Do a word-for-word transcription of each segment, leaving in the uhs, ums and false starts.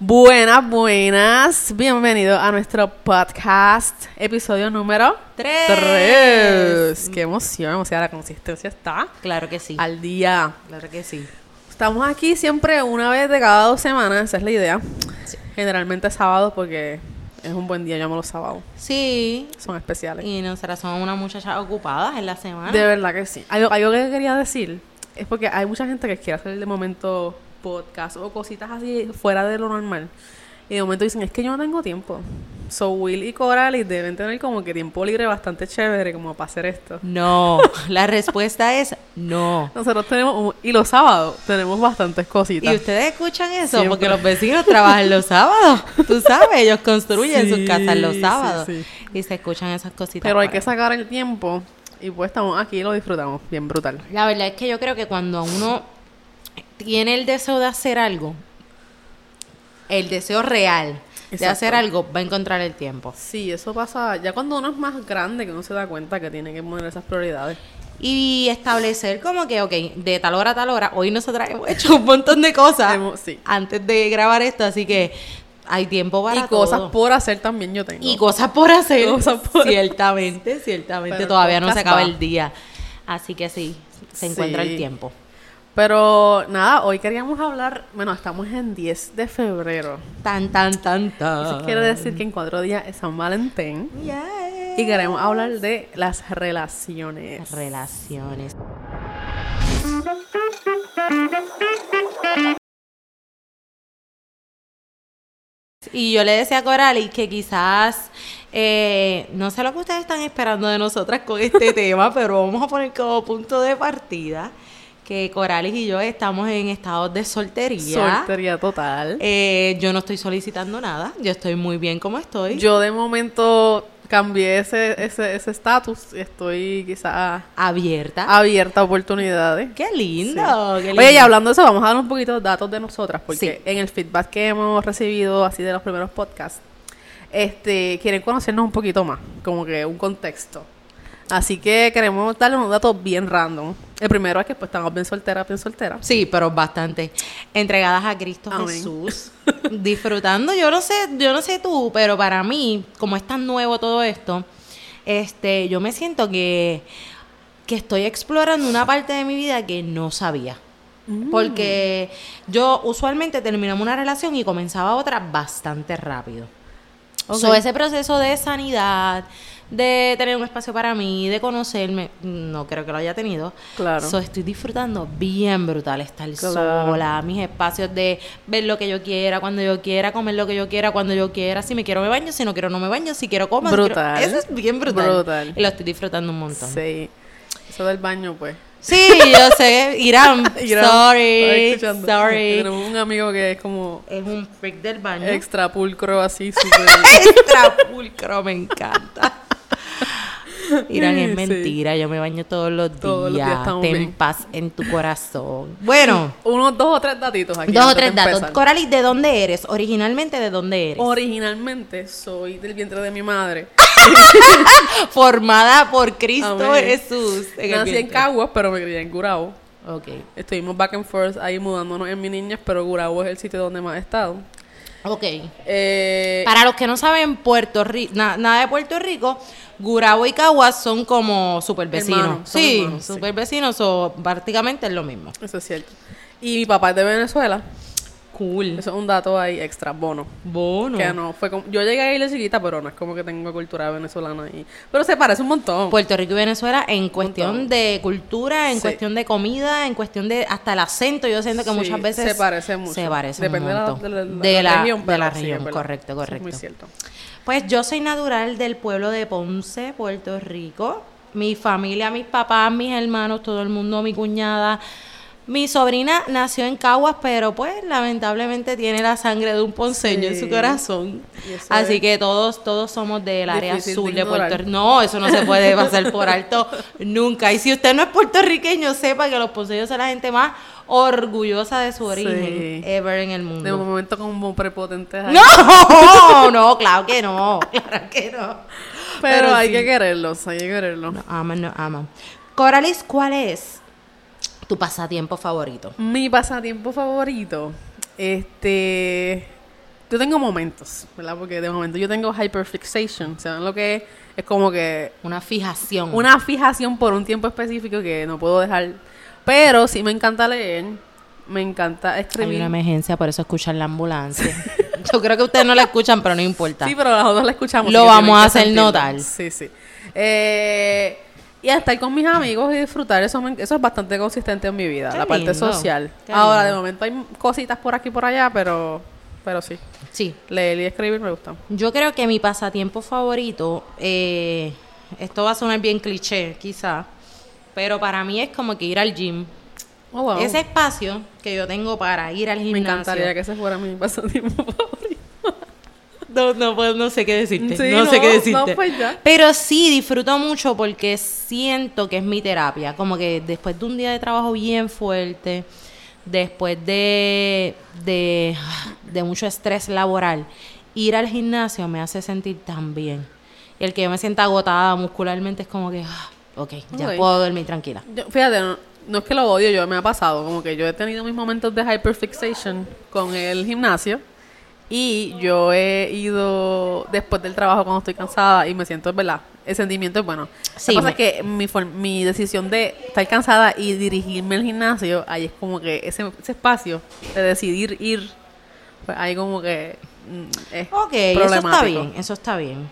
Buenas, buenas. Bienvenidos a nuestro podcast, episodio número tres. ¡Qué emoción! O sea, la consistencia está... Claro que sí. Al día. Claro que sí. Estamos aquí siempre una vez de cada dos semanas, esa es la idea. Sí. Generalmente sábados porque es un buen día, yo amo los sábados. Sí. Son especiales. Y nosotras somos unas muchachas ocupadas en la semana. De verdad que sí. Algo, algo que quería decir es porque hay mucha gente que quiere hacer de momento... podcast o cositas así fuera de lo normal. Y de momento dicen, es que yo no tengo tiempo. So Will y Coralie deben tener como que tiempo libre bastante chévere como para hacer esto. No, la respuesta es no. Nosotros tenemos, un, y los sábados tenemos bastantes cositas. ¿Y ustedes escuchan eso? Siempre. Porque los vecinos trabajan los sábados. Tú sabes, ellos construyen sí, sus casas los sábados. Sí, sí. Y se escuchan esas cositas. Pero hay que sacar el tiempo y pues estamos aquí y lo disfrutamos. Bien brutal. La verdad es que yo creo que cuando uno... tiene el deseo de hacer algo, el deseo real Exacto. de hacer algo, va a encontrar el tiempo. Sí, eso pasa ya cuando uno es más grande, que uno se da cuenta que tiene que poner esas prioridades. Y establecer como que, ok, de tal hora a tal hora, hoy nosotras hemos hecho un montón de cosas sí. antes de grabar esto, así que hay tiempo para y todo. Y cosas por hacer también yo tengo. Y cosas por hacer, cosas por... ciertamente, ciertamente, pero todavía no se acaba va. el día. Así que sí, se encuentra sí. el tiempo. Pero nada, hoy queríamos hablar, bueno, estamos en diez de febrero. Tan, tan, tan, tan. Eso quiere decir que en cuatro días es San Valentín. Yeah. Y queremos hablar de las relaciones. Relaciones. Y yo le decía a Coralie que quizás, eh, no sé lo que ustedes están esperando de nosotras con este tema, pero vamos a poner como punto de partida... que Coralie y yo estamos en estados de soltería. Soltería total. Eh, yo no estoy solicitando nada. Yo estoy muy bien como estoy. Yo de momento cambié ese ese ese estatus. Estoy quizás... Abierta. Abierta a oportunidades. ¡Qué lindo! Sí. ¡Qué lindo! Oye, y hablando de eso, vamos a dar un poquito de datos de nosotras. Porque sí. en el feedback que hemos recibido, así de los primeros podcasts, este quieren conocernos un poquito más. Como que un contexto. Así que queremos darle unos datos bien random. El primero es que pues estamos bien solteras, bien solteras. Sí, pero bastante. Entregadas a Cristo Amén. Jesús. Disfrutando, yo no sé, yo no sé tú, pero para mí, como es tan nuevo todo esto, este, yo me siento que, que estoy explorando una parte de mi vida que no sabía. Mm. Porque yo usualmente terminaba una relación y comenzaba otra bastante rápido. Okay. So, ese proceso de sanidad... de tener un espacio para mí, de conocerme, no creo que lo haya tenido. Claro. So, estoy disfrutando bien brutal estar claro. sola, mis espacios de ver lo que yo quiera, cuando yo quiera, comer lo que yo quiera, cuando yo quiera. Si me quiero me baño, si no quiero no me baño, si quiero comer. Brutal. Si quiero... Eso es bien brutal. brutal. Y lo estoy disfrutando un montón. Sí. Eso del baño, pues. Sí, yo sé. Irán. Irán. Sorry. Sorry. Tenemos un amigo que es como... es un freak del baño. Extra pulcro así. Super... extra pulcro, me encanta. Irán, es mentira, sí. yo me baño todos los todos días, los días ten paz en tu corazón. Bueno, unos dos o tres datitos aquí. Dos o tres datos. Coralie, ¿de dónde eres? Originalmente, ¿de dónde eres? Originalmente soy del vientre de mi madre. Formada por Cristo Amén. Jesús. En Nací en Caguas, pero me crié en Gurabo. Okay. Estuvimos back and forth ahí mudándonos en mi niñez, pero Gurabo es el sitio donde más he estado. Ok. Eh, Para los que no saben, Puerto Rico, na- nada de Puerto Rico, Gurabo y Caguas son como super vecinos. Hermanos, sí, hermanos, super sí. vecinos, o prácticamente es lo mismo. Eso es cierto. Y mi papá es de Venezuela. Cool. Eso es un dato ahí extra, bono. Bono. Que no, fue como, yo llegué a ir de chiquita, pero no es como que tengo cultura venezolana ahí. Pero se parece un montón. Puerto Rico y Venezuela en cuestión montón. de cultura, en sí. cuestión de comida, en cuestión de hasta el acento. Yo siento que sí, muchas veces se parece mucho. Se parece Depende un montón. De la, de la, de de la, la región. De la región, sí, correcto, correcto. Es muy cierto. Pues yo soy natural del pueblo de Ponce, Puerto Rico. Mi familia, mis papás, mis hermanos, todo el mundo, mi cuñada... Mi sobrina nació en Caguas, pero pues lamentableño tiene la sangre de un ponceño sí. en su corazón. Así es. que todos todos somos del área sur de Puerto Rico. No, eso no se puede pasar por alto nunca. Y si usted no es puertorriqueño, sepa que los ponceños son la gente más orgullosa de su origen sí. ever en el mundo. De momento como prepotentes. Ahí. ¡No! No, claro que no. Claro que no. Pero, pero hay sí. que quererlos, hay que quererlos. No, aman, no aman. Coralie, ¿cuál es tu pasatiempo favorito? Mi pasatiempo favorito, este, yo tengo momentos, ¿verdad? Porque de momento yo tengo hyperfixation, ¿saben lo que es? Es como que... Una fijación. Una fijación por un tiempo específico que no puedo dejar. Pero sí me encanta leer, me encanta escribir. Hay una emergencia, por eso escuchan la ambulancia. Yo creo que ustedes no la escuchan, pero no importa. Sí, pero nosotros la escuchamos. Lo vamos a hacer notar. Sí, sí. Eh... Y a estar con mis amigos y disfrutar, eso me, eso es bastante consistente en mi vida, qué la lindo, parte social. Ahora, lindo. De momento hay cositas por aquí y por allá, pero pero sí. Sí. Leer y escribir me gusta. Yo creo que mi pasatiempo favorito, eh, esto va a sonar bien cliché, quizá, pero para mí es como que ir al gym. Oh, wow. Ese espacio que yo tengo para ir al gimnasio. Me encantaría que ese fuera mi pasatiempo favorito. No, no, pues no sé qué decirte. Sí, no, no sé qué decirte. No, pues ya. Pero sí, disfruto mucho porque siento que es mi terapia. Como que después de un día de trabajo bien fuerte, después de, de, de mucho estrés laboral, ir al gimnasio me hace sentir tan bien. Y el que yo me sienta agotada muscularmente es como que, ok, ya okay. puedo dormir tranquila. Yo, fíjate, no, no es que lo odio, yo me ha pasado. Como que yo he tenido mis momentos de hyperfixation con el gimnasio. Y yo he ido después del trabajo cuando estoy cansada y me siento, ¿verdad? El sentimiento es bueno. Sí, lo que pasa me... es que mi, for- mi decisión de estar cansada y dirigirme al gimnasio, ahí es como que ese, ese espacio de decidir ir, pues ahí como que es okay, problemático. Ok, eso está bien, eso está bien.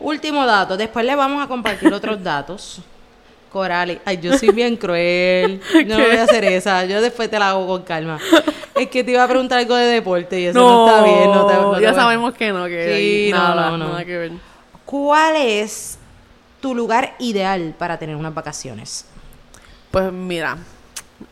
Último dato, después les vamos a compartir otros datos. Coralie, ay, yo soy bien cruel. No ¿Qué? Voy a hacer esa. Yo después te la hago con calma. Es que te iba a preguntar algo de deporte y eso no, no está bien. No te, no te ya voy. Sabemos que no. Que sí, nada, no, no, no. Nada que ver. ¿Cuál es tu lugar ideal para tener unas vacaciones? Pues mira,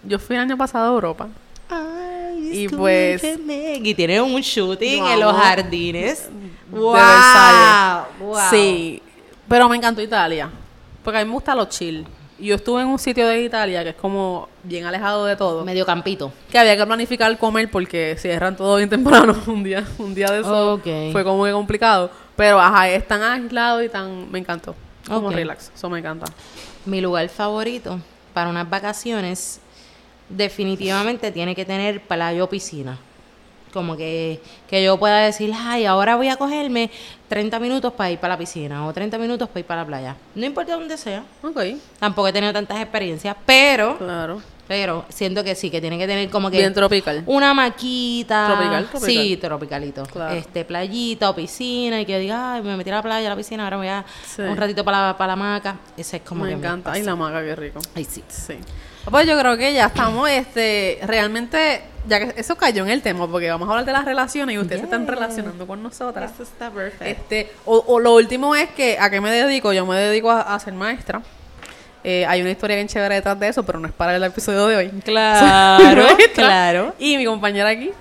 yo fui el año pasado a Europa. Ay, y pues. Y tienen un shooting wow. en los jardines de wow. Versailles. Wow. Sí, pero me encantó Italia. Porque a mí me gusta lo chill. Yo estuve en un sitio de Italia que es como bien alejado de todo. Medio campito. Que había que planificar comer porque cierran todo bien temprano. Un día un día de eso okay. fue como que complicado. Pero ajá, es tan aislado y tan... Me encantó. Como okay. relax. Eso me encanta. Mi lugar favorito para unas vacaciones definitivamente tiene que tener playa o piscina. Como que, que yo pueda decir, ay, ahora voy a cogerme treinta minutos para ir para la piscina o treinta minutos para ir para la playa. No importa dónde sea. Okay. Tampoco he tenido tantas experiencias, pero claro. pero siento que sí, que tiene que tener como que... Bien tropical. Una maquita. Tropical, tropical. Sí, tropicalito. Claro. Este, playita o piscina y que diga, ay, me metí a la playa, a la piscina, ahora me voy a sí. un ratito para la, para la hamaca. Ese es como me que encanta. Me ay, la hamaca, qué rico. Ay, sí. Sí. Pues yo creo que ya estamos, este, realmente, ya que eso cayó en el tema, porque vamos a hablar de las relaciones y ustedes yeah. se están relacionando con nosotras. Eso está perfecto. Este, o, o lo último es que, ¿a qué me dedico? Yo me dedico a, a ser maestra. Eh, hay una historia bien chévere detrás de eso, pero no es para el episodio de hoy. Claro, claro. Y mi compañera aquí.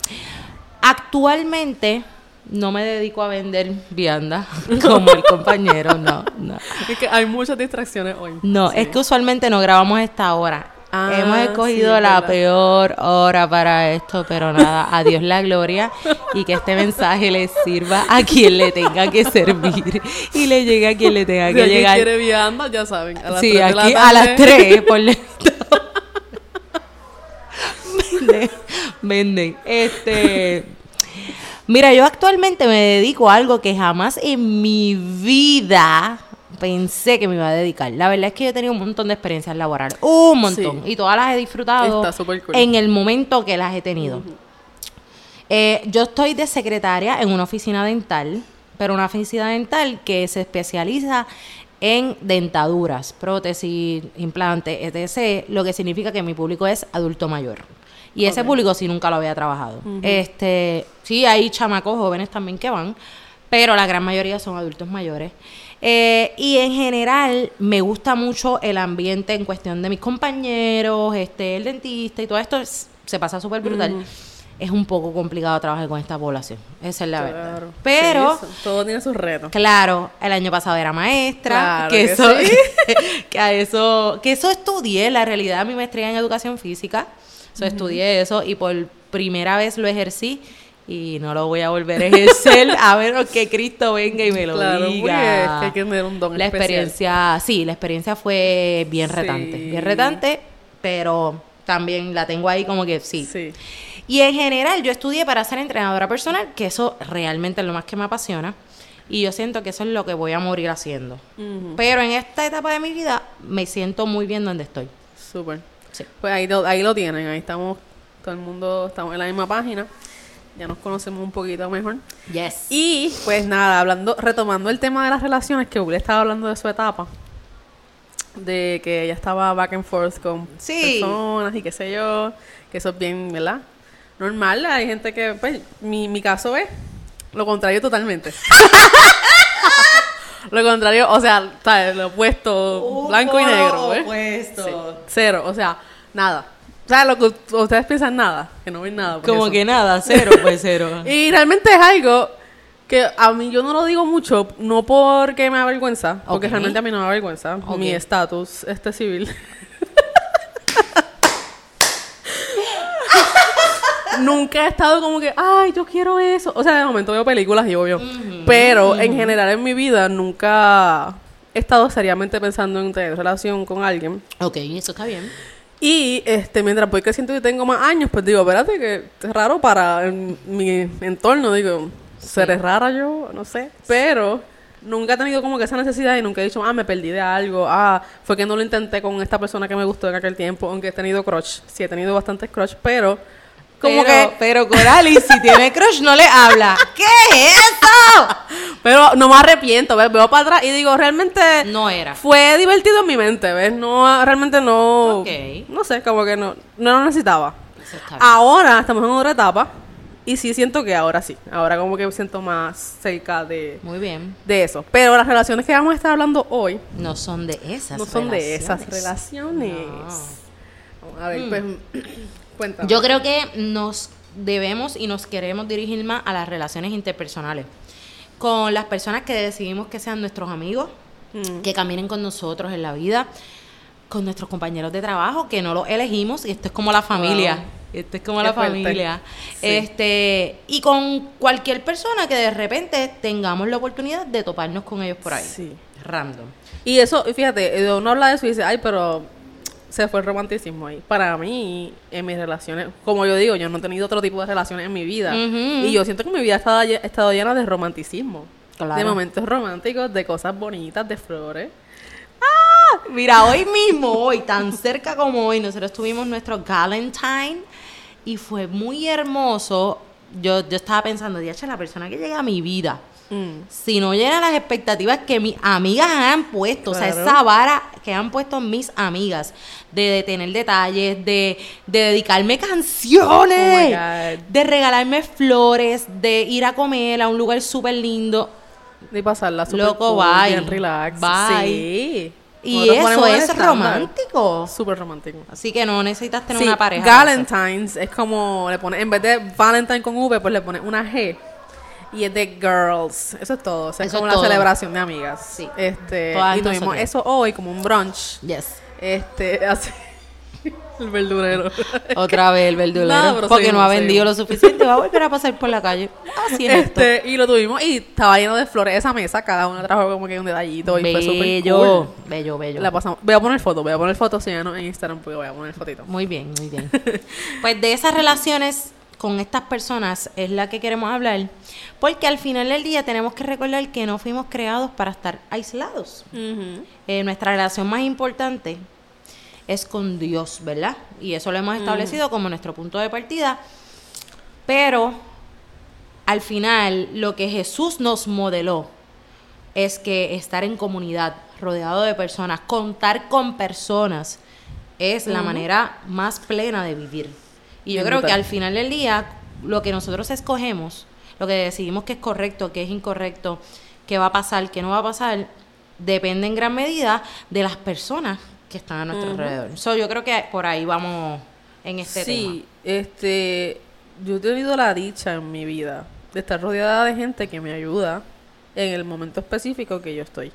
Actualmente... No me dedico a vender vianda como el compañero, no, no. Es que hay muchas distracciones hoy. No, sí. es que usualmente no grabamos esta hora. Ah, hemos escogido sí, la verdad. Peor hora para esto, pero nada, a Dios la gloria y que este mensaje le sirva a quien le tenga que servir y le llegue a quien le tenga que si llegar. Si quiere vianda, ya saben, a las sí, tres de aquí, la tarde. A las tres, por esto. Venden, venden. Este... Mira, yo actualmente me dedico a algo que jamás en mi vida pensé que me iba a dedicar. La verdad es que yo he tenido un montón de experiencias laborales, un montón, sí. y todas las he disfrutado cool. en el momento que las he tenido. Uh-huh. Eh, yo estoy de secretaria en una oficina dental, pero una oficina dental que se especializa en dentaduras, prótesis, implantes, etcétera, lo que significa que mi público es adulto mayor. Y ese okay. público sí nunca lo había trabajado. Uh-huh. Este, sí, hay chamacos jóvenes también que van, pero la gran mayoría son adultos mayores. Eh, y en general me gusta mucho el ambiente en cuestión de mis compañeros, este, el dentista y todo esto. Es, se pasa súper brutal. Uh-huh. Es un poco complicado trabajar con esta población. Esa es la claro. verdad. Pero... Sí, todo tiene sus retos. Claro. El año pasado era maestra. Claro que, que eso, sí. que, a eso, que eso estudié, la realidad, mi maestría en educación física. So, uh-huh. estudié eso y por primera vez lo ejercí y no lo voy a volver a ejercer a menos que Cristo venga y me lo claro, diga. Claro, es que hay que tener un don la especial. Experiencia, sí, la experiencia fue bien retante, sí. bien retante, pero también la tengo ahí como que sí. sí. Y en general, yo estudié para ser entrenadora personal, que eso realmente es lo más que me apasiona. Y yo siento que eso es lo que voy a morir haciendo. Uh-huh. Pero en esta etapa de mi vida, me siento muy bien donde estoy. Súper. Sí. Pues ahí, ahí lo tienen, ahí estamos, todo el mundo, estamos en la misma página. Ya nos conocemos un poquito mejor. Yes. Y, pues nada, hablando, retomando el tema de las relaciones, que Ule estaba hablando de su etapa. De que ella estaba back and forth con sí. personas y qué sé yo. Que eso es bien, ¿verdad? Normal, hay gente que... Pues, mi, mi caso es lo contrario totalmente. Lo contrario, o sea, ¿sabes? Lo opuesto, uh, blanco y negro, ¿eh? Opuesto. Sí. Cero, o sea, nada. O sea, lo que ustedes piensan, nada, que no ven nada. Como eso. Que nada, cero, pues cero. Y realmente es algo que a mí yo no lo digo mucho, no porque me avergüenza, porque okay. realmente a mí no me avergüenza okay. mi estatus este civil. Nunca he estado como que, ay, yo quiero eso. O sea, de momento veo películas y obvio. Uh-huh. Pero uh-huh. en general en mi vida nunca he estado seriamente pensando en tener relación con alguien. Ok, eso está bien. Y este mientras voy creciendo y tengo más años, pues digo, espérate, que es raro para en, mi entorno. Digo, ¿seré sí. rara yo? No sé. Pero nunca he tenido como que esa necesidad y nunca he dicho, ah, me perdí de algo. Ah, fue que no lo intenté con esta persona que me gustó en aquel tiempo. Aunque he tenido crush. Sí, he tenido bastantes crush, pero... Como pero, que... pero Coralie, si tiene crush, no le habla. ¿Qué es eso? Pero no me arrepiento, ¿ves? Veo para atrás y digo, realmente... No era. Fue divertido en mi mente, ¿ves? No, realmente no... Okay. No sé, como que no, no lo necesitaba. Eso está bien. Ahora estamos en otra etapa y sí siento que ahora sí. Ahora como que me siento más cerca de... Muy bien. De eso. Pero las relaciones que vamos a estar hablando hoy... No son de esas No son relaciones. de esas relaciones. No. Vamos a ver, mm. pues... Cuéntame. Yo creo que nos debemos y nos queremos dirigir más a las relaciones interpersonales. Con las personas que decidimos que sean nuestros amigos, mm. que caminen con nosotros en la vida, con nuestros compañeros de trabajo, que no los elegimos, y esto es como la familia. Wow. Esto es como Qué la fuerte. familia. Sí. Este, y con cualquier persona que de repente tengamos la oportunidad de toparnos con ellos por ahí. Sí. Random. Y eso, fíjate, uno habla de eso y dice, ay, pero... se fue el romanticismo ahí. Para mí, en mis relaciones, como yo digo, yo no he tenido otro tipo de relaciones en mi vida. Uh-huh. Y yo siento que mi vida ha estado llena de romanticismo. Claro. De momentos románticos, de cosas bonitas, de flores. ¡Ah! Mira, hoy mismo, hoy, tan cerca como hoy, nosotros tuvimos nuestro Valentine y fue muy hermoso. Yo, yo estaba pensando, diache, la persona que llega a mi vida, mm. si no llena las expectativas que mis amigas han puesto, claro. o sea, esa vara que han puesto mis amigas de, de tener detalles, de, de dedicarme canciones, oh de regalarme flores, de ir a comer a un lugar súper lindo, de pasarla súper loco, cool, bye, bien relax, bye. Sí. Y eso es romántico. Súper romántico. Así que no necesitas tener sí, una pareja. Valentine's es como le pones, en vez de Valentine con V, pues le pones una G. Y es de girls. Eso es todo. O sea, eso es como es una todo. celebración de amigas. Sí. Este, Todas y tuvimos okay. eso hoy como un brunch. Yes. Este, así. El verdulero. Otra vez el verdulero. Nada, porque no ha vendido seguimos. lo suficiente. Va a volver a pasar por la calle. Así es. Este, esto. Y lo tuvimos y estaba lleno de flores. Esa mesa, cada uno trajo como que un detallito. Bello, y fue súper cool. Bello, bello. La pasamos. Voy a poner foto. Voy a poner fotos si ya no en Instagram. Pues voy a poner fotito. Muy bien, muy bien. Pues de esas relaciones con estas personas es la que queremos hablar. Porque al final del día tenemos que recordar que no fuimos creados para estar aislados. Uh-huh. Eh, nuestra relación más importante es con Dios, ¿verdad? Y eso lo hemos establecido uh-huh. como nuestro punto de partida. Pero al final lo que Jesús nos modeló es que estar en comunidad, rodeado de personas, contar con personas, es uh-huh. la manera más plena de vivir. Y yo Bien creo brutal. que al final del día, lo que nosotros escogemos, lo que decidimos que es correcto, que es incorrecto, que va a pasar, que no va a pasar, depende en gran medida de las personas que están a nuestro uh-huh. alrededor. So, yo creo que por ahí vamos en este sí, tema. Sí, este, yo he tenido la dicha en mi vida de estar rodeada de gente que me ayuda en el momento específico que yo estoy.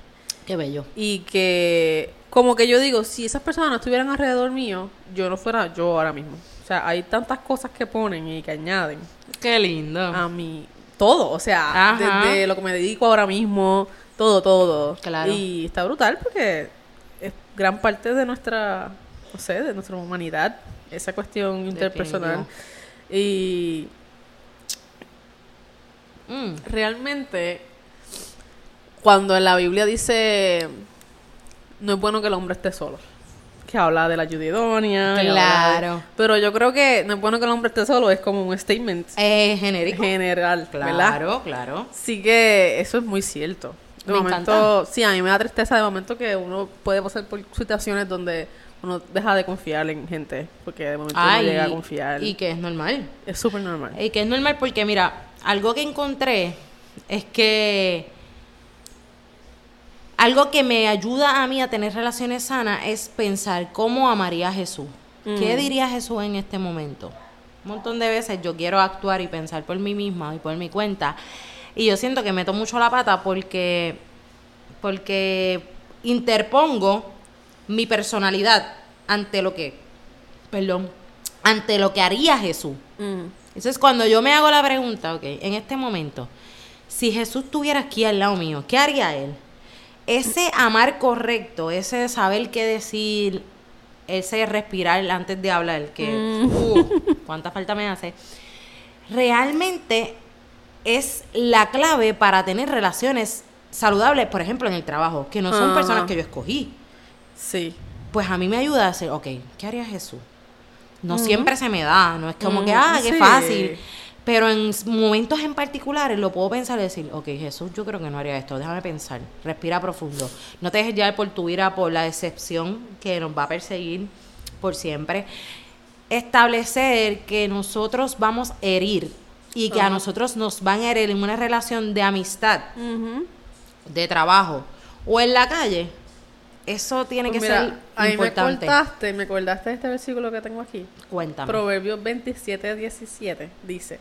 Qué bello. Y que, como que yo digo, si esas personas no estuvieran alrededor mío, yo no fuera yo ahora mismo. O sea, hay tantas cosas que ponen y que añaden. Qué lindo. A mí, todo, o sea, Ajá. desde lo que me dedico ahora mismo, todo, todo, todo. Claro. Y está brutal porque es gran parte de nuestra, no sé, de nuestra humanidad, esa cuestión interpersonal. Y mm, realmente, cuando en la Biblia dice no es bueno que el hombre esté solo, que habla de la ayudidonia, claro, de... pero yo creo que no es bueno que el hombre esté solo es como un statement eh, genérico, general, claro, ¿verdad? Claro, sí, que eso es muy cierto. De me momento, encanta. Sí, a mí me da tristeza de momento que uno puede pasar por situaciones donde uno deja de confiar en gente, porque de momento Ay, uno llega a confiar. Y que es normal. Es súper normal. Y que es normal porque, mira, algo que encontré es que... algo que me ayuda a mí a tener relaciones sanas es pensar cómo amaría a Jesús. Mm. ¿Qué diría Jesús en este momento? Un montón de veces yo quiero actuar y pensar por mí misma y por mi cuenta. Y yo siento que meto mucho la pata porque, porque interpongo mi personalidad ante lo que, perdón, ante lo que haría Jesús. Mm. Entonces, cuando yo me hago la pregunta, ok, en este momento, si Jesús estuviera aquí al lado mío, ¿qué haría él? Ese amar correcto, ese saber qué decir, ese respirar antes de hablar, que mm. uh, cuánta falta me hace, realmente... es la clave para tener relaciones saludables, por ejemplo, en el trabajo, que no son Ajá. personas que yo escogí. Sí. Pues a mí me ayuda a decir, ok, ¿qué haría Jesús? No uh-huh. siempre se me da, no es como uh-huh. que, ah, qué sí. fácil. Pero en momentos en particulares lo puedo pensar y decir, ok, Jesús, yo creo que no haría esto, déjame pensar, respira profundo. No te dejes llevar por tu ira, por la decepción que nos va a perseguir por siempre. Establecer que nosotros vamos a herir y que uh-huh. a nosotros nos van a herir en una relación de amistad, uh-huh. de trabajo o en la calle. Eso tiene pues que mira, ser ahí importante. Me acordaste, me acordaste de este versículo que tengo aquí. Cuéntame. Proverbios veintisiete diecisiete dice: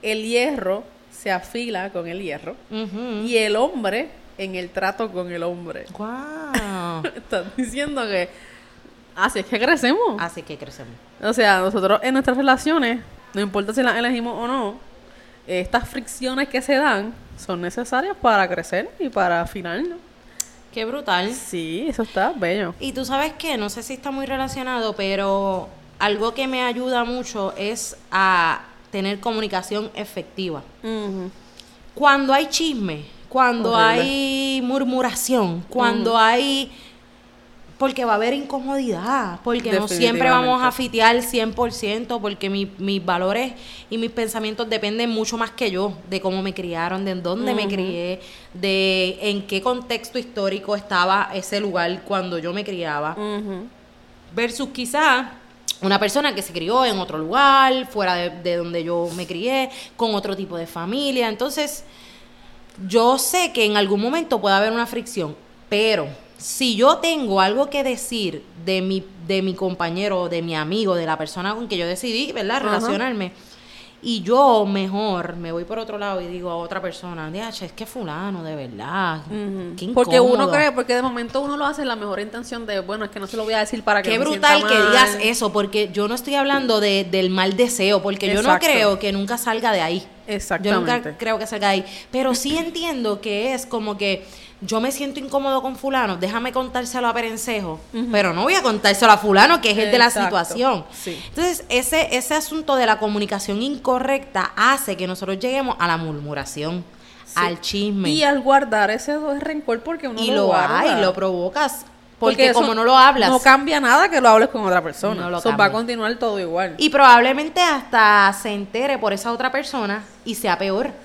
el hierro se afila con el hierro uh-huh. y el hombre en el trato con el hombre. Wow. Están diciendo que así es que crecemos. Así es que crecemos. O sea, nosotros en nuestras relaciones, no importa si las elegimos o no, estas fricciones que se dan son necesarias para crecer y para afinarnos. ¡Qué brutal! Sí, eso está bello. Y tú sabes qué, no sé si está muy relacionado, pero algo que me ayuda mucho es a tener comunicación efectiva. Uh-huh. Cuando hay chisme, cuando Horrible. hay murmuración, cuando uh-huh. hay... porque va a haber incomodidad, porque no siempre vamos a fitear cien por ciento, porque mi, mis valores y mis pensamientos dependen mucho más que yo, de cómo me criaron, de en dónde uh-huh. me crié, de en qué contexto histórico estaba ese lugar cuando yo me criaba, uh-huh. versus quizás una persona que se crió en otro lugar, fuera de, de donde yo me crié, con otro tipo de familia. Entonces, yo sé que en algún momento puede haber una fricción, pero... si yo tengo algo que decir de mi, de mi compañero, de mi amigo, de la persona con que yo decidí, ¿verdad?, relacionarme, uh-huh. y yo mejor me voy por otro lado y digo a otra persona, es que fulano, de verdad, uh-huh. qué incómodo. Porque uno cree, porque de momento uno lo hace en la mejor intención de, bueno, es que no se lo voy a decir para que qué no me sienta mal. Qué brutal que digas eso, porque yo no estoy hablando de, del mal deseo, porque Exacto. yo no creo que nunca salga de ahí. Exactamente. Yo nunca creo que salga de ahí. Pero sí entiendo que es como que yo me siento incómodo con fulano, déjame contárselo a Perencejo, uh-huh. pero no voy a contárselo a fulano, que es el Exacto. de la situación. Sí. Entonces, ese, ese asunto de la comunicación incorrecta hace que nosotros lleguemos a la murmuración, sí. al chisme. Y al guardar ese rencor, porque uno y lo, lo guarda. Y lo provocas, porque, porque como no lo hablas. No cambia nada que lo hables con otra persona. No lo so, va a continuar todo igual. Y probablemente hasta se entere por esa otra persona y sea peor.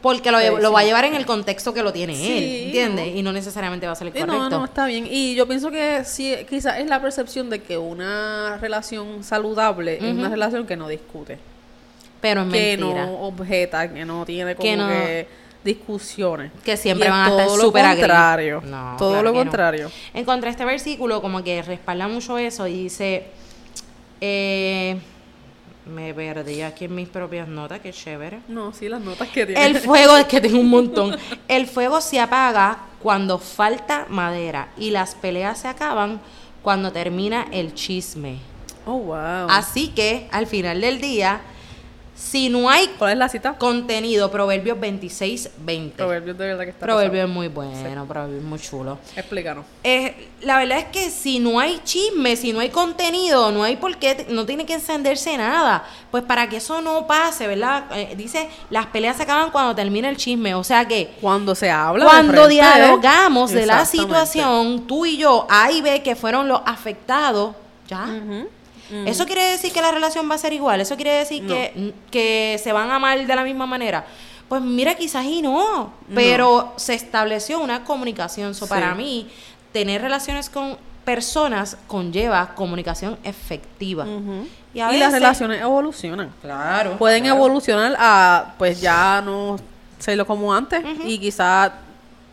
Porque lo, sí, lo va a llevar en el contexto que lo tiene sí, él, ¿entiendes? No. Y no necesariamente va a ser el correcto. No, no, está bien. Y yo pienso que sí, quizás es la percepción de que una relación saludable uh-huh. es una relación que no discute. Pero es que mentira. Que no objeta, que no tiene como que, no, que discusiones. Que siempre y van a estar súper agresivos. No, todo claro lo contrario. No. Encontré este versículo como que respalda mucho eso y dice... Eh, me perdí aquí en mis propias notas, qué chévere. No, sí, las notas que tiene. El fuego, es que tengo un montón. El fuego se apaga cuando falta madera y las peleas se acaban cuando termina el chisme. Oh, wow. Así que, al final del día, Si no hay... ¿Cuál es la cita? Contenido, Proverbios veintiséis veinte. Proverbios de verdad que está Proverbios pasando. Es muy bueno, sí. Proverbios muy chulo. Explícanos. Eh, la verdad es que si no hay chisme, si no hay contenido, no hay por qué, no tiene que encenderse nada. Pues para que eso no pase, ¿verdad? Eh, dice, las peleas se acaban cuando termina el chisme. O sea que... Cuando se habla cuando de dialogamos de la situación, tú y yo, A y B, que fueron los afectados, ya... Uh-huh. Mm. Eso quiere decir que la relación va a ser igual. Eso quiere decir no. que, que se van a amar de la misma manera. Pues mira, quizás y no, pero no. se estableció una comunicación. So, sí. Para mí, tener relaciones con personas conlleva comunicación efectiva. Uh-huh. Y, a veces, y las relaciones evolucionan. Claro. Pueden claro. evolucionar a, pues ya no sé lo como antes, uh-huh. y quizás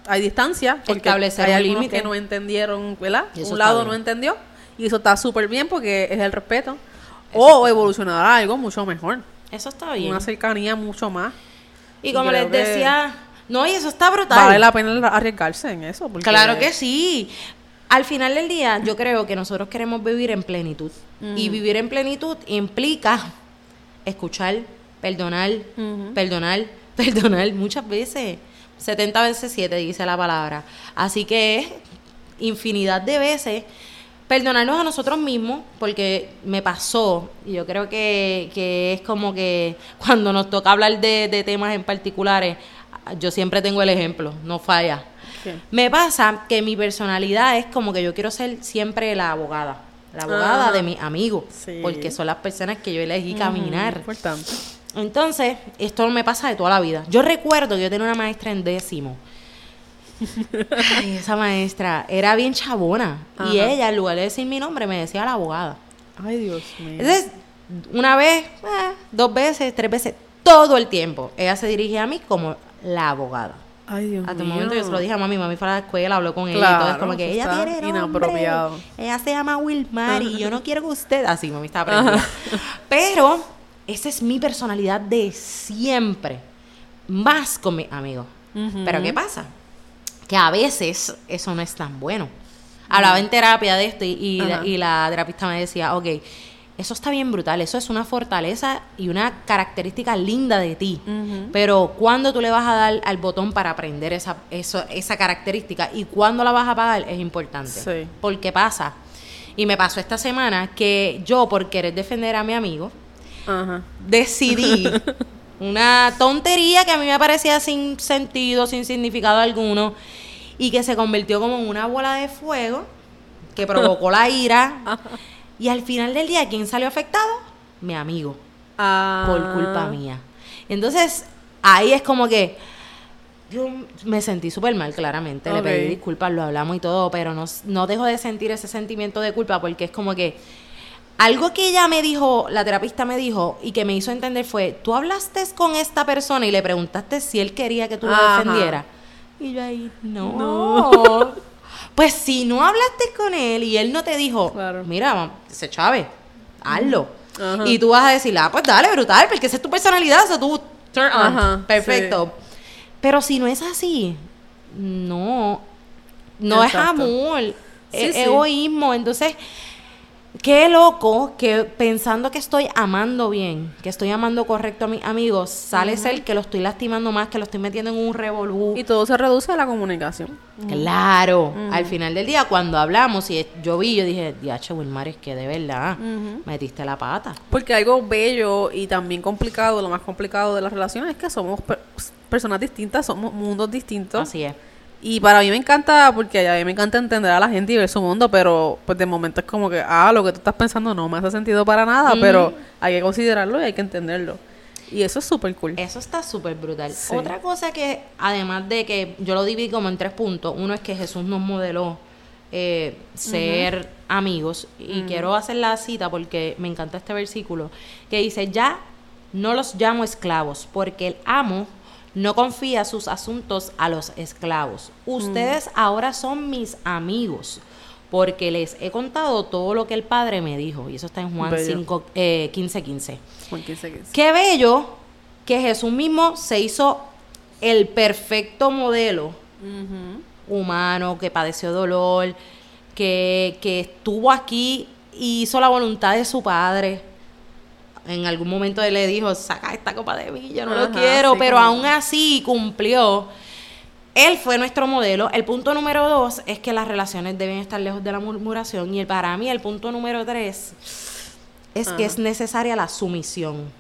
hay distancia, porque establecer hay algunos que no entendieron, ¿verdad? Un lado bien. no entendió. Y eso está súper bien porque es el respeto. Eso o evolucionará algo mucho mejor. Eso está bien. Una cercanía mucho más. Y, y como les decía... No, y eso está brutal. Vale la pena arriesgarse en eso. Porque claro que sí. Al final del día, yo creo que nosotros queremos vivir en plenitud. Uh-huh. Y vivir en plenitud implica escuchar, perdonar, uh-huh. perdonar, perdonar muchas veces. setenta veces siete dice la palabra. Así que es infinidad de veces... Perdonarnos a nosotros mismos, porque me pasó, y yo creo que, que es como que cuando nos toca hablar de, de temas en particulares, yo siempre tengo el ejemplo, no falla. Okay. Me pasa que mi personalidad es como que yo quiero ser siempre la abogada, la abogada ah, de mis amigos, sí. porque son las personas que yo elegí caminar. Mm, importante. Entonces, esto me pasa de toda la vida. Yo recuerdo que yo tenía una maestra en décimo. Ay, esa maestra era bien chabona. Ajá. Y ella, en lugar de decir mi nombre, me decía la abogada. Ay, Dios mío. Entonces, una vez, eh, dos veces, tres veces, todo el tiempo ella se dirigía a mí como la abogada. Ay, Dios mío. Hasta un momento yo se lo dije a mami, mami fue a la escuela, habló con ella, claro, y todo es como que ella tiene nombre, inapropiado. Ella se llama Wilmar y yo no quiero que usted... Así, mami estaba aprendiendo. Pero esa es mi personalidad de siempre, más con mis amigos. Uh-huh. Pero ¿qué pasa? Que a veces eso no es tan bueno. Hablaba en terapia de esto y, y, la, y la terapista me decía, ok, eso está bien brutal, eso es una fortaleza y una característica linda de ti, uh-huh. pero ¿cuándo tú le vas a dar al botón para aprender esa, eso, esa característica? ¿Y cuándo la vas a apagar? Es importante. Sí. Porque pasa, y me pasó esta semana, que yo por querer defender a mi amigo, uh-huh. decidí... Una tontería que a mí me parecía sin sentido, sin significado alguno, y que se convirtió como en una bola de fuego que provocó la ira. Y al final del día, ¿quién salió afectado? Mi amigo. Ah. Por culpa mía. Entonces, ahí es como que yo me sentí súper mal, claramente. Okay. Le pedí disculpas, lo hablamos y todo, pero no, no dejo de sentir ese sentimiento de culpa porque es como que... Algo que ella me dijo, la terapista me dijo, y que me hizo entender fue, tú hablaste con esta persona y le preguntaste si él quería que tú lo defendieras. Y yo ahí, no. no. Pues si no hablaste con él y él no te dijo, claro. mira, ese Chávez, hazlo. Ajá. Y tú vas a decir, ah, pues dale, brutal, porque esa es tu personalidad, eso tú, turn on. Ajá, perfecto. Sí. Pero si no es así, no, no exacto. es amor, sí, es sí. egoísmo, entonces... Qué loco que pensando que estoy amando bien, que estoy amando correcto a mis amigos, sale ser uh-huh. que lo estoy lastimando más, que lo estoy metiendo en un revolú. Y todo se reduce a la comunicación. Uh-huh. Claro. Uh-huh. Al final del día, cuando hablamos, y yo vi, yo dije, diache, Wilmar, es que de verdad uh-huh. metiste la pata. Porque algo bello y también complicado, lo más complicado de las relaciones es que somos per- personas distintas, somos mundos distintos. Así es. Y para mí me encanta, porque a mí me encanta entender a la gente y ver su mundo, pero pues de momento es como que, ah, lo que tú estás pensando no me hace sentido para nada, mm. pero hay que considerarlo y hay que entenderlo. Y eso es súper cool. Eso está súper brutal. Sí. Otra cosa que, además de que yo lo dividí como en tres puntos, uno es que Jesús nos modeló eh, ser uh-huh. amigos, y uh-huh. quiero hacer la cita porque me encanta este versículo, que dice, ya no los llamo esclavos, porque el amo... No confía sus asuntos a los esclavos. Ustedes mm. ahora son mis amigos, porque les he contado todo lo que el Padre me dijo. Y eso está en Juan cinco, eh, quince quince. Juan quince quince. Qué bello que Jesús mismo se hizo el perfecto modelo uh-huh. humano, que padeció dolor, que, que estuvo aquí y hizo la voluntad de su Padre. en algún momento él le dijo, saca esta copa de mí, yo no Ajá, lo quiero, sí, pero como... aún así cumplió. Él fue nuestro modelo. El punto número dos es que las relaciones deben estar lejos de la murmuración. Y el, para mí el punto número tres es Ajá. que es necesaria la sumisión.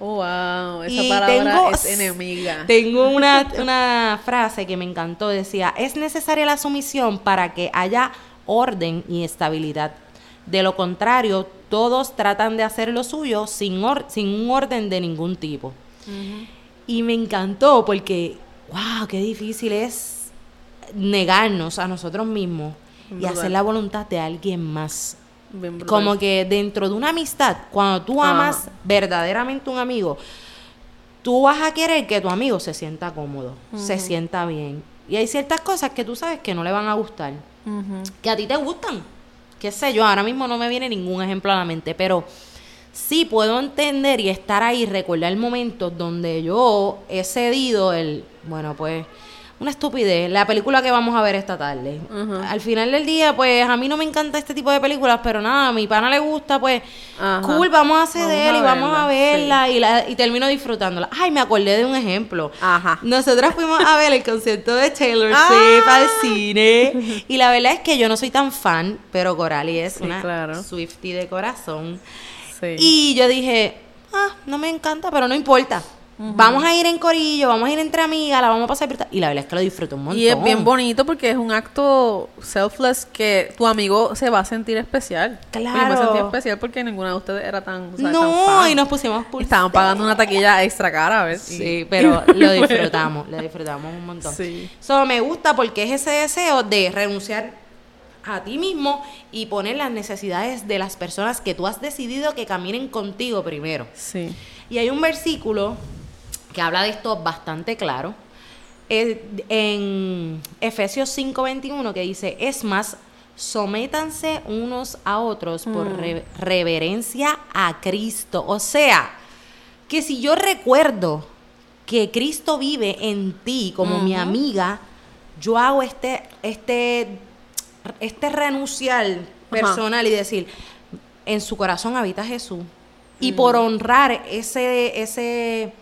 Oh, wow, esa y palabra tengo, es enemiga. Tengo una, una frase que me encantó, decía, es necesaria la sumisión para que haya orden y estabilidad. De lo contrario, todos tratan de hacer lo suyo sin, or- sin un orden de ningún tipo. Uh-huh. Y me encantó porque, wow, qué difícil es negarnos a nosotros mismos Muy y bueno. hacer la voluntad de alguien más. Como que dentro de una amistad, cuando tú amas ah. verdaderamente a un amigo, tú vas a querer que tu amigo se sienta cómodo, uh-huh. se sienta bien. Y hay ciertas cosas que tú sabes que no le van a gustar, uh-huh. que a ti te gustan. Qué sé yo, ahora mismo no me viene ningún ejemplo a la mente, pero sí puedo entender y estar ahí, recordar momentos donde yo he cedido el, bueno, pues... una estupidez, la película que vamos a ver esta tarde. Uh-huh. Al final del día, pues, a mí no me encanta este tipo de películas, pero nada, a mi pana le gusta, pues, uh-huh. cool, vamos a ceder y vamos a verla, sí. y, la, y termino disfrutándola. Ay, me acordé de un ejemplo. Ajá. Nosotras fuimos a ver el concierto de Taylor Swift al cine, y la verdad es que yo no soy tan fan, pero Coralie es sí, una claro. Swiftie de corazón. Sí. Y yo dije, ah, no me encanta, pero no importa. Uh-huh. Vamos a ir en corillo, vamos a ir entre amigas, la vamos a pasar... Y la verdad es que lo disfruto un montón. Y es bien bonito porque es un acto selfless que tu amigo se va a sentir especial. Claro. Yo me sentí especial porque ninguna de ustedes era tan... O sea, no, tan fan. Y nos pusimos pulseras. Estaban pagando una taquilla extra cara, ¿ves? Sí, sí, pero lo disfrutamos, lo disfrutamos un montón. Sí. So, me gusta porque es ese deseo de renunciar... a ti mismo y poner las necesidades de las personas que tú has decidido que caminen contigo primero. Sí. Y hay un versículo que habla de esto bastante claro, es en Efesios cinco veintiuno, que dice, es más, sométanse unos a otros por mm. re- reverencia a Cristo. O sea, que si yo recuerdo que Cristo vive en ti como uh-huh. mi amiga, yo hago este... este este renunciar personal Ajá. y decir, en su corazón habita Jesús. Y mm. por honrar ese, ese,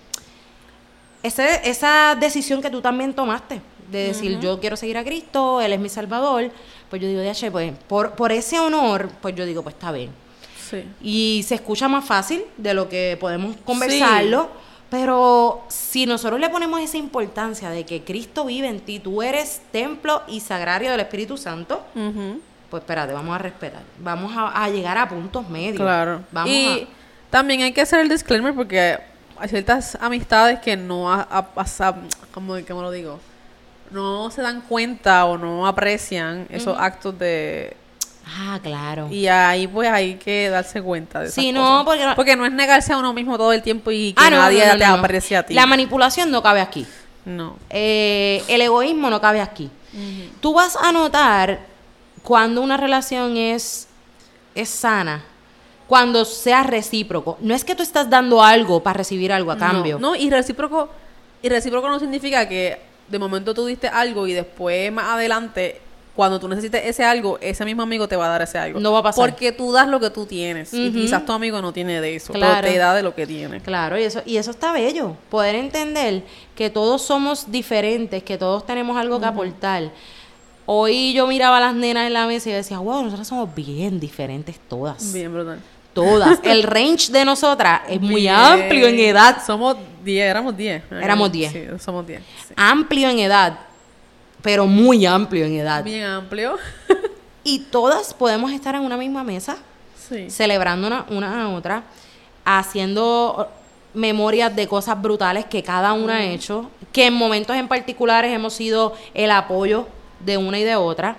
ese, esa decisión que tú también tomaste, de decir, uh-huh. yo quiero seguir a Cristo, Él es mi Salvador, pues yo digo, ya, pues, por, por ese honor, pues yo digo, pues está bien. Sí. Y se escucha más fácil de lo que podemos conversarlo, sí. pero si nosotros le ponemos esa importancia de que Cristo vive en ti, tú eres templo y sagrario del Espíritu Santo, uh-huh. pues espérate, vamos a respetar. Vamos a, a llegar a puntos medios. Claro. Vamos y a... también hay que hacer el disclaimer porque hay ciertas amistades que no a, a, a, ¿cómo, cómo lo digo? No se dan cuenta o no aprecian esos uh-huh. actos de... Ah, claro. Y ahí pues hay que darse cuenta de esas sí, no, cosas. Porque no, porque no es negarse a uno mismo todo el tiempo y que ah, no, nadie no, no, te no. aprecia a ti. La manipulación no cabe aquí. No. Eh, el egoísmo no cabe aquí. Uh-huh. Tú vas a notar cuando una relación es, es sana, cuando sea recíproco. No es que tú estás dando algo para recibir algo a cambio. No, no y recíproco, y recíproco no significa que de momento tú diste algo y después más adelante... Cuando tú necesites ese algo, ese mismo amigo te va a dar ese algo. No va a pasar. Porque tú das lo que tú tienes. Uh-huh. Y quizás tu amigo no tiene de eso. Claro. Pero te da de lo que tiene. Claro. Y eso, y eso está bello. Poder entender que todos somos diferentes, que todos tenemos algo uh-huh. que aportar. Hoy yo miraba a las nenas en la mesa y decía, wow, nosotras somos bien diferentes todas. Bien brutal. Todas. El range de nosotras es muy bien. Amplio en edad. Somos diez. Éramos diez. Éramos diez. Sí, somos diez. Sí. Amplio en edad. Pero muy amplio en edad. Bien amplio. Y todas podemos estar en una misma mesa, sí. celebrando una, una a otra, haciendo memorias de cosas brutales que cada una mm. ha hecho, que en momentos en particulares hemos sido el apoyo de una y de otra.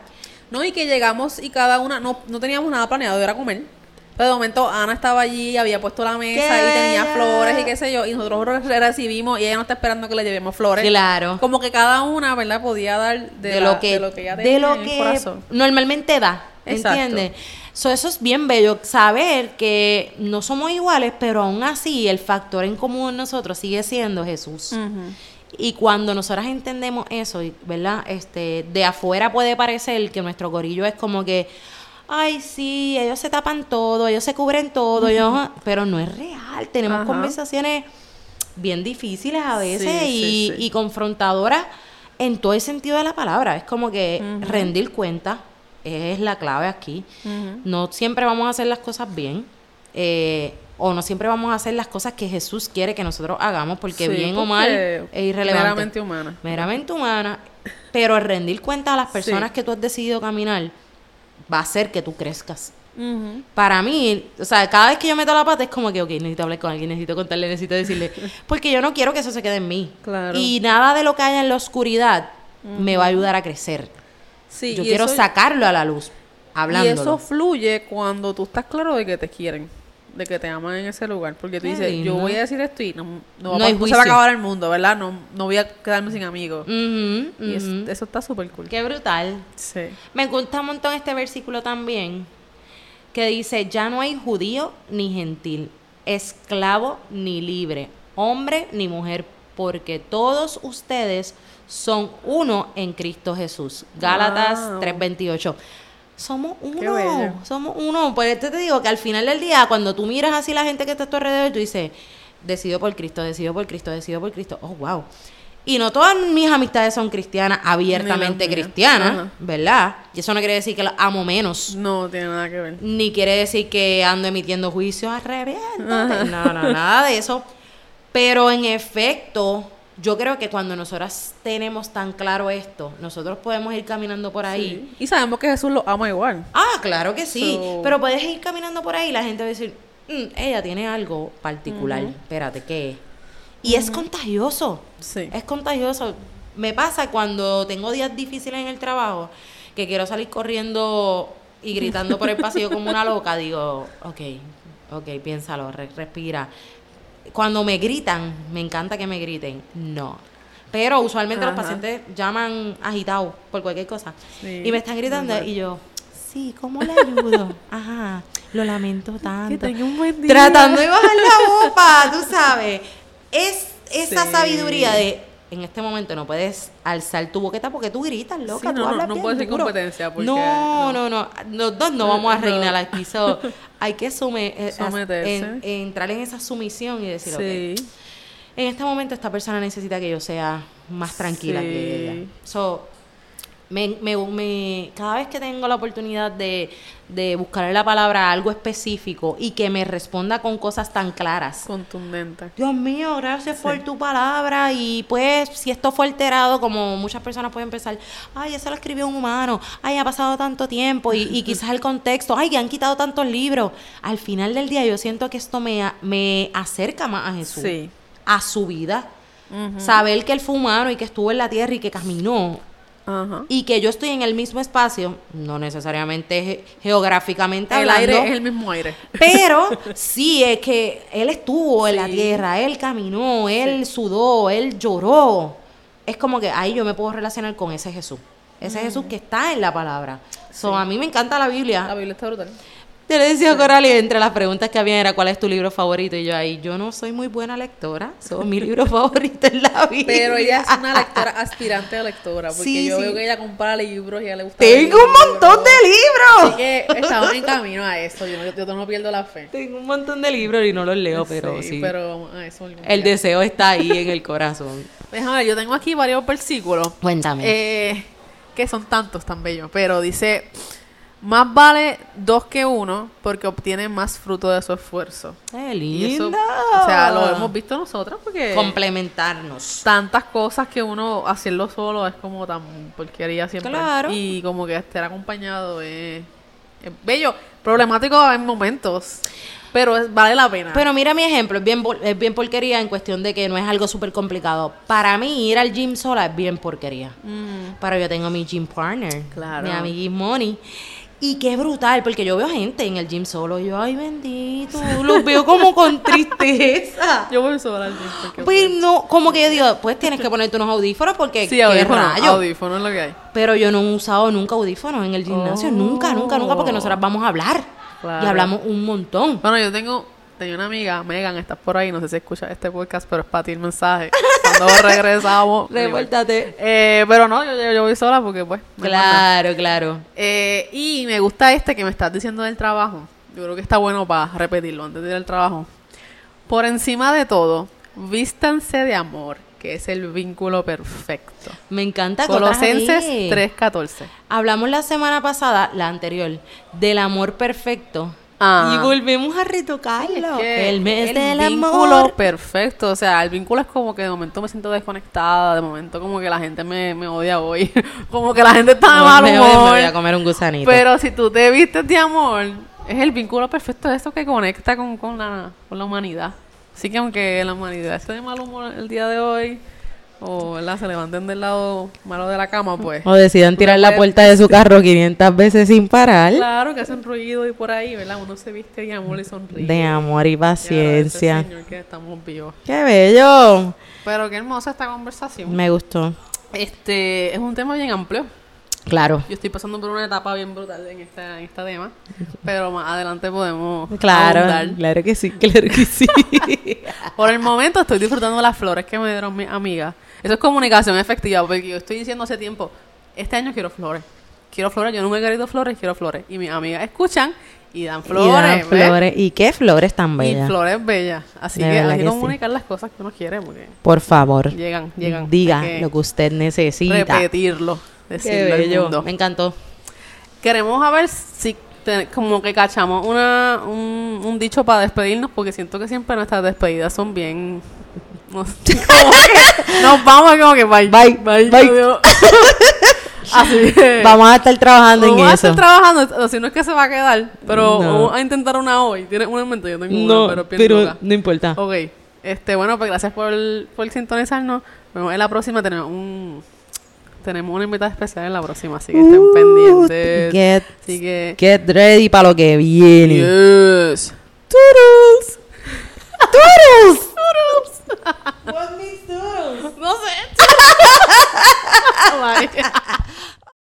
No, y que llegamos y cada una, no, no teníamos nada planeado, era comer. Pero de momento Ana estaba allí, había puesto la mesa y tenía flores y qué sé yo. Y nosotros recibimos y ella no está esperando que le llevemos flores. Claro. Como que cada una, ¿verdad? Podía dar de, de, la, lo, que, de lo que ella tenía de lo en el que corazón. Normalmente da, ¿entiendes? So, eso es bien bello, saber que no somos iguales, pero aún así el factor en común en nosotros sigue siendo Jesús. Uh-huh. Y cuando nosotras entendemos eso, ¿verdad? Este, de afuera puede parecer que nuestro corillo es como que... ay, sí, ellos se tapan todo, ellos se cubren todo, uh-huh. ellos... pero no es real. Tenemos uh-huh. conversaciones bien difíciles a veces sí, y, sí, sí. y confrontadoras en todo el sentido de la palabra. Es como que uh-huh. rendir cuentas es la clave aquí. Uh-huh. No siempre vamos a hacer las cosas bien. Eh, o no siempre vamos a hacer las cosas que Jesús quiere que nosotros hagamos, porque sí, bien porque o mal es irrelevante. Meramente humana. Meramente humana. Pero el rendir cuenta a las personas sí. que tú has decidido caminar va a hacer que tú crezcas. Uh-huh. Para mí, o sea, cada vez que yo meto la pata es como que, ok, necesito hablar con alguien, necesito contarle, necesito decirle, porque yo no quiero que eso se quede en mí. Claro. Y nada de lo que haya en la oscuridad uh-huh. me va a ayudar a crecer. Sí, yo quiero eso... sacarlo a la luz, hablándolo. Y eso fluye cuando tú estás claro de que te quieren, de que te aman en ese lugar, porque tú dices, yo voy a decir esto y no, no, no, no se va a acabar el mundo, ¿verdad? No, no voy a quedarme sin amigos. Uh-huh, uh-huh. Y eso, eso está súper cool. Qué brutal. Sí. Me gusta un montón este versículo también, que dice, ya no hay judío ni gentil, esclavo ni libre, hombre ni mujer, porque todos ustedes son uno en Cristo Jesús. Gálatas wow. tres veintiocho. Somos uno, somos uno. Por esto te digo que al final del día, cuando tú miras así la gente que está a tu alrededor, tú dices, decido por Cristo, decido por Cristo, decido por Cristo. Oh, wow. Y no todas mis amistades son cristianas, abiertamente cristianas, ¿verdad? Y eso no quiere decir que las amo menos. No, tiene nada que ver. Ni quiere decir que ando emitiendo juicios al revés. No, no, nada de eso. Pero en efecto... yo creo que cuando nosotras tenemos tan claro esto, nosotros podemos ir caminando por ahí. Sí. Y sabemos que Jesús lo ama igual. Ah, claro que sí. So... pero puedes ir caminando por ahí y la gente va a decir, mm, ella tiene algo particular. Uh-huh. Espérate, ¿qué es? Y uh-huh. es contagioso. Sí. Es contagioso. Me pasa cuando tengo días difíciles en el trabajo, que quiero salir corriendo y gritando por el pasillo como una loca. Digo, ok, ok, piénsalo, re- respira. Cuando me gritan, me encanta que me griten, no. Pero usualmente ajá. los pacientes llaman agitados por cualquier cosa. Sí, y me están gritando verdad. Y yo, sí, ¿cómo le ayudo? Ajá, lo lamento tanto. Que tenga un buen día. Tratando de bajar la boca, tú sabes. Es esa sí. sabiduría de, en este momento no puedes alzar tu boqueta porque tú gritas, loca, sí, no, tú hablas no, no bien. No puede ser competencia porque... No, no, no, los dos no vamos a reinar aquí, so, hay que sume, someterse. En, entrar en esa sumisión y decir, sí. okay, en este momento esta persona necesita que yo sea más tranquila sí. que ella. So, me, me, me, cada vez que tengo la oportunidad de, de buscarle la palabra a algo específico y que me responda con cosas tan claras, contundentes. Dios mío, gracias sí. por tu palabra. Y pues, si esto fue alterado, como muchas personas pueden pensar, ay, eso lo escribió un humano, ay, ha pasado tanto tiempo, y, y quizás el contexto, ay, que han quitado tantos libros. Al final del día, yo siento que esto me, me acerca más a Jesús, sí. a su vida. Uh-huh. Saber que él fue humano y que estuvo en la tierra y que caminó. Uh-huh. Y que yo estoy en el mismo espacio, no necesariamente ge- geográficamente el hablando. El aire es el mismo aire. Pero sí, es que él estuvo sí. en la tierra, él caminó, él sí. sudó, él lloró. Es como que ahí yo me puedo relacionar con ese Jesús. Ese uh-huh. Jesús que está en la palabra. So, sí. a mí me encanta la Biblia. La Biblia está brutal. Yo le decía a Coralie, entre las preguntas que había era, ¿cuál es tu libro favorito? Y yo ahí, yo no soy muy buena lectora, so, mi libro favorito es la Biblia. Pero ella es una lectora, aspirante a lectora, porque sí, yo sí. veo que ella compara libros y ella le gusta. ¡Tengo un montón de libros! Así que estamos en camino a eso, yo no, yo no pierdo la fe. Tengo un montón de libros y no los leo, pero sí. sí. pero a eso. El deseo está ahí en el corazón. Déjame, yo tengo aquí varios versículos. Cuéntame. Eh, que son tantos, tan bellos, pero dice... más vale dos que uno porque obtienen más fruto de su esfuerzo. ¡Qué lindo! O sea, lo hemos visto nosotros porque... complementarnos. Tantas cosas que uno hacerlo solo es como tan porquería siempre. Claro. Y como que estar acompañado es... es bello, problemático en momentos, pero es, vale la pena. Pero mira mi ejemplo, es bien, es bien porquería en cuestión de que no es algo súper complicado. Para mí, ir al gym sola es bien porquería. Mm. Pero yo tengo mi gym partner, claro. mi amiguis Moni. Y qué brutal, porque yo veo gente en el gym solo. Y yo, ay, bendito, los veo como con tristeza. Yo voy sola al gym. Porque pues no, como que yo digo, pues tienes que ponerte unos audífonos porque sí, audífonos, audífonos es lo que hay. Pero yo no he usado nunca audífonos en el gimnasio. Oh. Nunca, nunca, nunca, porque nosotras vamos a hablar. Claro. Y hablamos un montón. Bueno, yo tengo tenía una amiga, Megan, estás por ahí, no sé si escuchas este podcast, pero es para ti el mensaje. Cuando regresamos... Revuéltate. Eh, pero no, yo, yo, yo voy sola porque pues... Claro, manda. claro. Eh, y me gusta este que me estás diciendo del trabajo. Yo creo que está bueno para repetirlo antes de ir al trabajo. Por encima de todo, vístanse de amor, que es el vínculo perfecto. Me encanta. Colosenses tres catorce. Hablamos la semana pasada, la anterior, del amor perfecto. Ah. Y volvemos a retocarlo. Es que el mes el del vínculo amor perfecto. O sea, el vínculo es como que de momento me siento desconectada, de momento como que la gente me, me odia hoy, como que la gente está de mal humor. Me voy, me voy a comer un gusanito. Pero si tú te vistes de amor, es el vínculo perfecto de eso que conecta con, con, la, con la humanidad. Así que aunque la humanidad esté de mal humor el día de hoy, o ¿verdad? se levanten del lado malo de la cama, pues. O decidan tirar la puerta de su carro quinientas veces sin parar. Claro, que hacen ruido y por ahí, ¿verdad? Uno se viste de amor y sonríe. De amor y paciencia. Y señor, que estamos vivos. ¡Qué bello! Pero qué hermosa esta conversación. Me gustó. Este, es un tema bien amplio. Claro. Yo estoy pasando por una etapa bien brutal en esta, en esta tema, pero más adelante podemos Claro, abundar. claro que sí, claro que sí. Por el momento estoy disfrutando las flores que me dieron mis amigas. Eso es comunicación efectiva, porque yo estoy diciendo hace tiempo, este año quiero flores, quiero flores, yo nunca he querido flores, quiero flores. Y mis amigas escuchan y dan flores. Y dan flores, ¿ves? Y qué flores tan bellas. Y flores bellas. Así de que hay que comunicar sí. las cosas que uno quiere. Porque por favor. Llegan, llegan. Diga que lo que usted necesita. Repetirlo. Decirlo al mundo. Me encantó. Queremos a ver si te, como que cachamos una un, un dicho para despedirnos, porque siento que siempre nuestras despedidas son bien nos, nos vamos como que bye bye bye, bye. Así que vamos a estar trabajando en eso. Vamos a estar trabajando, si no es que se va a quedar, pero no. Vamos a intentar una hoy. Tienes una en mente, yo tengo no, una, pero pero no importa. Okay. Este, bueno, pues gracias por por sintonizarnos. Bueno, en la próxima tenemos un Tenemos una invitada especial en la próxima, así que estén uh, pendientes. Get, así que... get ready para lo que viene. Yes. Toodles. Toodles. Toodles. What means toodles? No sé.